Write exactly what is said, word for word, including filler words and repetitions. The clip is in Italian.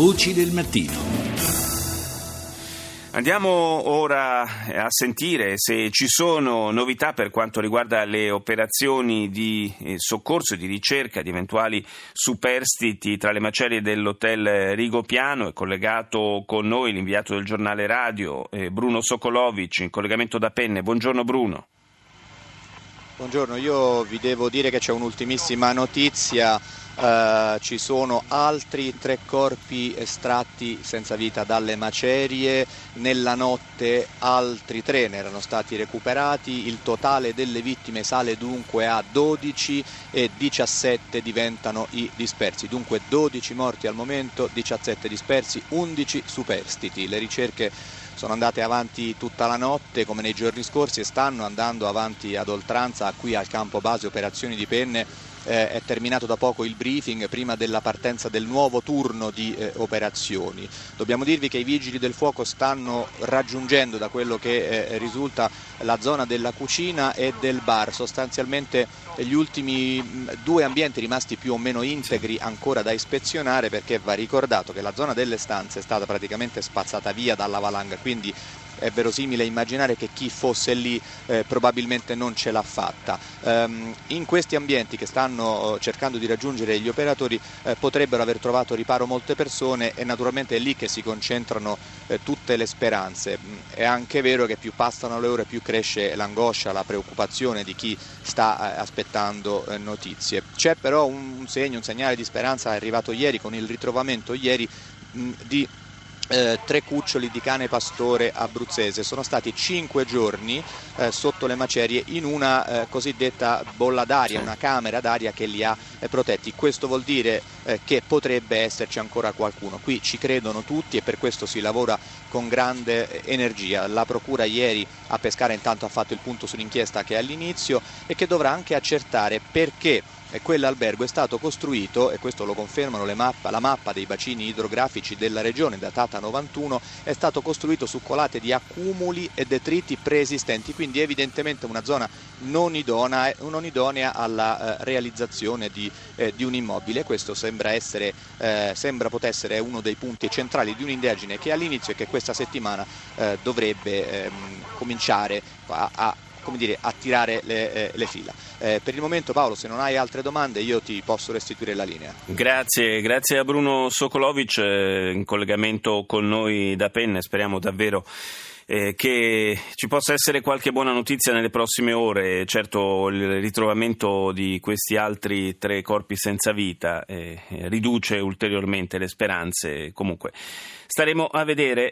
Voci del mattino. Andiamo ora a sentire se ci sono novità per quanto riguarda le operazioni di soccorso e di ricerca di eventuali superstiti tra le macerie dell'hotel Rigopiano. È collegato con noi l'inviato del giornale radio Bruno Sokolowicz in collegamento da Penne. Buongiorno Bruno. Buongiorno, io vi devo dire che c'è un'ultimissima notizia. Uh, ci sono altri tre corpi estratti senza vita dalle macerie, nella notte altri tre ne erano stati recuperati, il totale delle vittime sale dunque a dodici e diciassette diventano i dispersi, dunque dodici morti al momento, diciassette dispersi, undici superstiti. Le ricerche sono andate avanti tutta la notte come nei giorni scorsi e stanno andando avanti ad oltranza qui al campo base operazioni di Penne. Eh, è terminato da poco il briefing prima della partenza del nuovo turno di eh, operazioni. Dobbiamo dirvi che i vigili del fuoco stanno raggiungendo, da quello che eh, risulta, la zona della cucina e del bar, sostanzialmente gli ultimi mh, due ambienti rimasti più o meno integri ancora da ispezionare, perché va ricordato che la zona delle stanze è stata praticamente spazzata via dalla valanga, quindi è verosimile immaginare che chi fosse lì eh, probabilmente non ce l'ha fatta. Ehm, in questi ambienti che stanno cercando di raggiungere gli operatori eh, potrebbero aver trovato riparo molte persone e naturalmente è lì che si concentrano eh, tutte le speranze. È anche vero che più passano le ore più cresce l'angoscia, la preoccupazione di chi sta eh, aspettando eh, notizie. C'è però un segno, un segnale di speranza arrivato ieri con il ritrovamento ieri mh, di Eh, tre cuccioli di cane pastore abruzzese. Sono stati cinque giorni eh, sotto le macerie in una eh, cosiddetta bolla d'aria, una camera d'aria che li ha eh, protetti. Questo vuol dire eh, che potrebbe esserci ancora qualcuno. Qui ci credono tutti e per questo si lavora con grande energia. La procura ieri a Pescara intanto ha fatto il punto sull'inchiesta che è all'inizio e che dovrà anche accertare perché E quell'albergo è stato costruito, e questo lo confermano le mappa, la mappa dei bacini idrografici della regione datata novantuno, è stato costruito su colate di accumuli e detriti preesistenti, quindi evidentemente una zona non idonea, non idonea alla eh, realizzazione di, eh, di un immobile. Questo sembra essere, eh, sembra potessere uno dei punti centrali di un'indagine che all'inizio e che questa settimana eh, dovrebbe eh, cominciare a, a come dire, a tirare le, eh, le fila. Eh, per il momento Paolo, se non hai altre domande io ti posso restituire la linea. Grazie, grazie a Bruno Sokolowicz eh, in collegamento con noi da Penne. Speriamo davvero eh, che ci possa essere qualche buona notizia nelle prossime ore. Certo, il ritrovamento di questi altri tre corpi senza vita eh, riduce ulteriormente le speranze. Comunque staremo a vedere.